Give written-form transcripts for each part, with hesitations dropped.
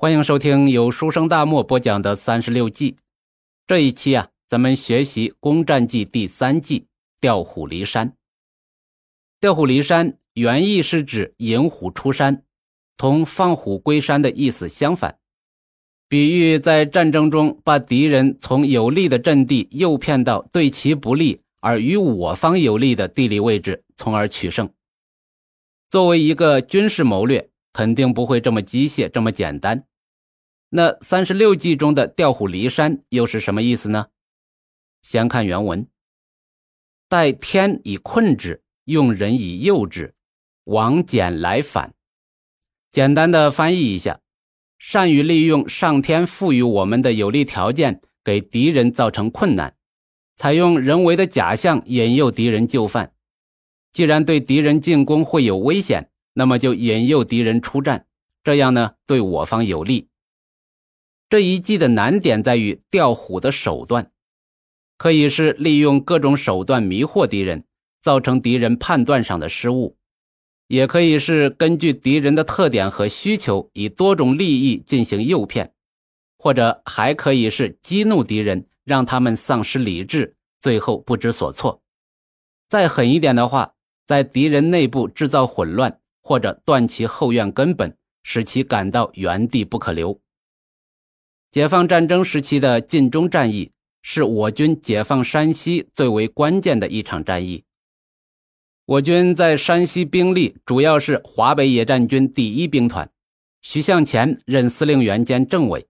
欢迎收听由书生大漠播讲的36计。这一期啊，咱们学习攻占计第3计，调虎离山。调虎离山原意是指引虎出山，同放虎归山的意思相反，比喻在战争中把敌人从有利的阵地诱骗到对其不利而与我方有利的地理位置，从而取胜。作为一个军事谋略，肯定不会这么机械，这么简单。那36计中的调虎离山又是什么意思呢？先看原文：待天以困之，用人以诱之，往简来反。简单的翻译一下，善于利用上天赋予我们的有利条件，给敌人造成困难，采用人为的假象引诱敌人就范。既然对敌人进攻会有危险，那么就引诱敌人出战，这样呢，对我方有利。这一计的难点在于调虎的手段，可以是利用各种手段迷惑敌人，造成敌人判断上的失误，也可以是根据敌人的特点和需求，以多种利益进行诱骗，或者还可以是激怒敌人，让他们丧失理智，最后不知所措。再狠一点的话，在敌人内部制造混乱，或者断其后院根本，使其感到原地不可留。解放战争时期的晋中战役，是我军解放山西最为关键的一场战役。我军在山西兵力主要是华北野战军第一兵团，徐向前任司令员兼政委，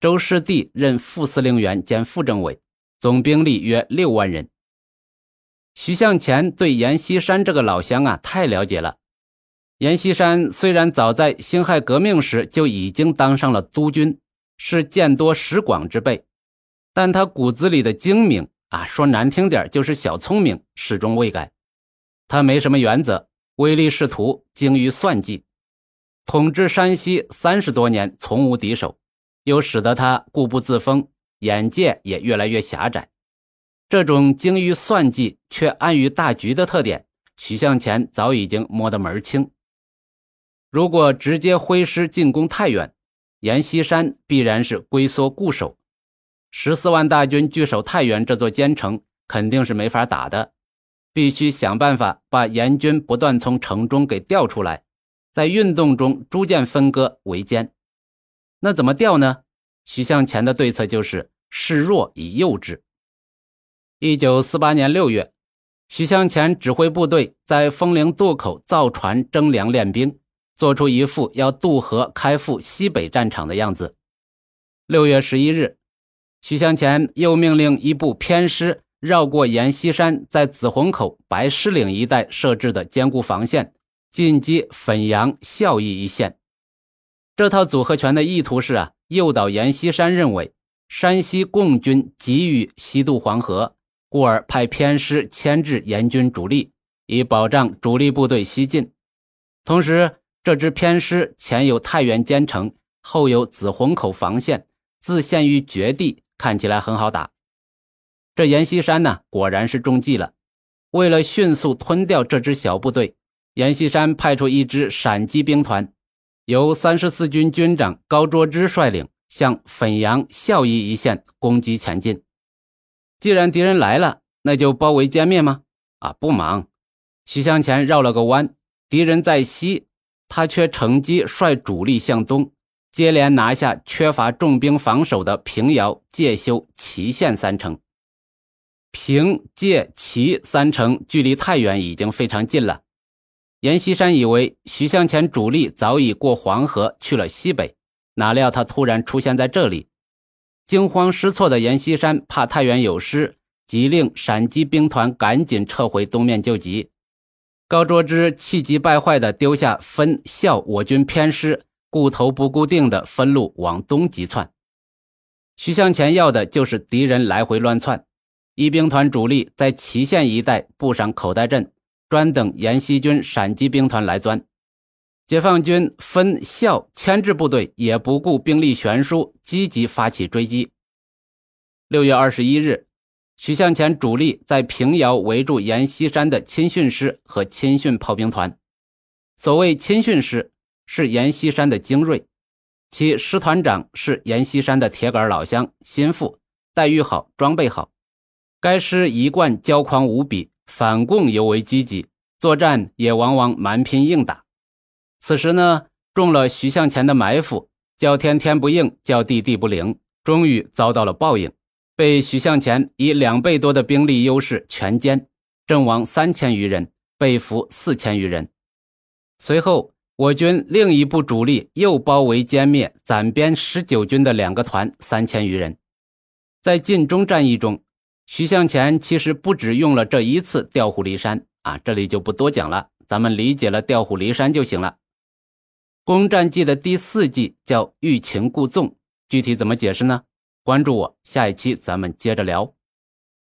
周士第任副司令员兼副政委，总兵力约6万人。徐向前对阎锡山这个老乡啊，太了解了。阎锡山虽然早在辛亥革命时就已经当上了督军，是见多识广之辈，但他骨子里的精明啊，说难听点就是小聪明，始终未改。他没什么原则，唯利是图，精于算计，统治山西30多年从无敌手，又使得他固步自封，眼界也越来越狭窄。这种精于算计却安于大局的特点，徐向前早已经摸得门清。如果直接挥师进攻太原，阎锡山必然是龟缩固守，14万大军据守太原这座坚城，肯定是没法打的，必须想办法把阎军不断从城中给调出来，在运动中逐渐分割围歼。那怎么调呢？徐向前的对策就是示弱以诱之。1948年6月，徐向前指挥部队在枫陵渡口造船征粮练兵，做出一副要渡河开赴西北战场的样子。6月11日，徐向前又命令一部偏师绕过阎锡山在子洪口白狮岭一带设置的坚固防线，进击汾阳、孝义一线。这套组合拳的意图是啊，诱导阎锡山认为山西共军急于西渡黄河，故而派偏师牵制阎军主力，以保障主力部队西进。同时，这支偏师前有太原坚城，后有子洪口防线，自陷于绝地，看起来很好打。这阎锡山呢，果然是中计了。为了迅速吞掉这支小部队，阎锡山派出一支闪击兵团，由34军军长高卓之率领，向汾阳、孝义一线攻击前进。既然敌人来了，那就包围歼灭吗？不忙。徐向前绕了个弯，敌人在西，他却乘机率主力向东，接连拿下缺乏重兵防守的平遥、介休、祁县三城。平、介、祁三城距离太原已经非常近了。阎锡山以为徐向前主力早已过黄河去了西北，哪料他突然出现在这里。惊慌失措的阎锡山怕太原有失，急令闪击兵团赶紧撤回东面救急。高卓之气急败坏地丢下分校我军偏师，顾头不顾腚地分路往东急窜。徐向前要的就是敌人来回乱窜，一兵团主力在祁县一带布上口袋阵，专等阎锡军闪击兵团来钻。解放军分校牵制部队也不顾兵力悬殊，积极发起追击。6月21日，徐向前主力在平遥围住阎锡山的亲训师和亲训炮兵团。所谓亲训师，是阎锡山的精锐，其师团长是阎锡山的铁杆老乡心腹，待遇好，装备好。该师一贯骄狂无比，反共尤为积极，作战也往往蛮拼硬打。此时呢，中了徐向前的埋伏，叫天天不应，叫地地不灵，终于遭到了报应，被徐向前以2倍多的兵力优势全歼，阵亡3000余人，被俘4000余人。随后我军另一部主力又包围歼灭暂编19军的2个团3000余人。在晋中战役中，徐向前其实不只用了这一次调虎离山啊，这里就不多讲了，咱们理解了调虎离山就行了。攻占记的第4季叫欲擒故纵，具体怎么解释呢？关注我，下一期咱们接着聊。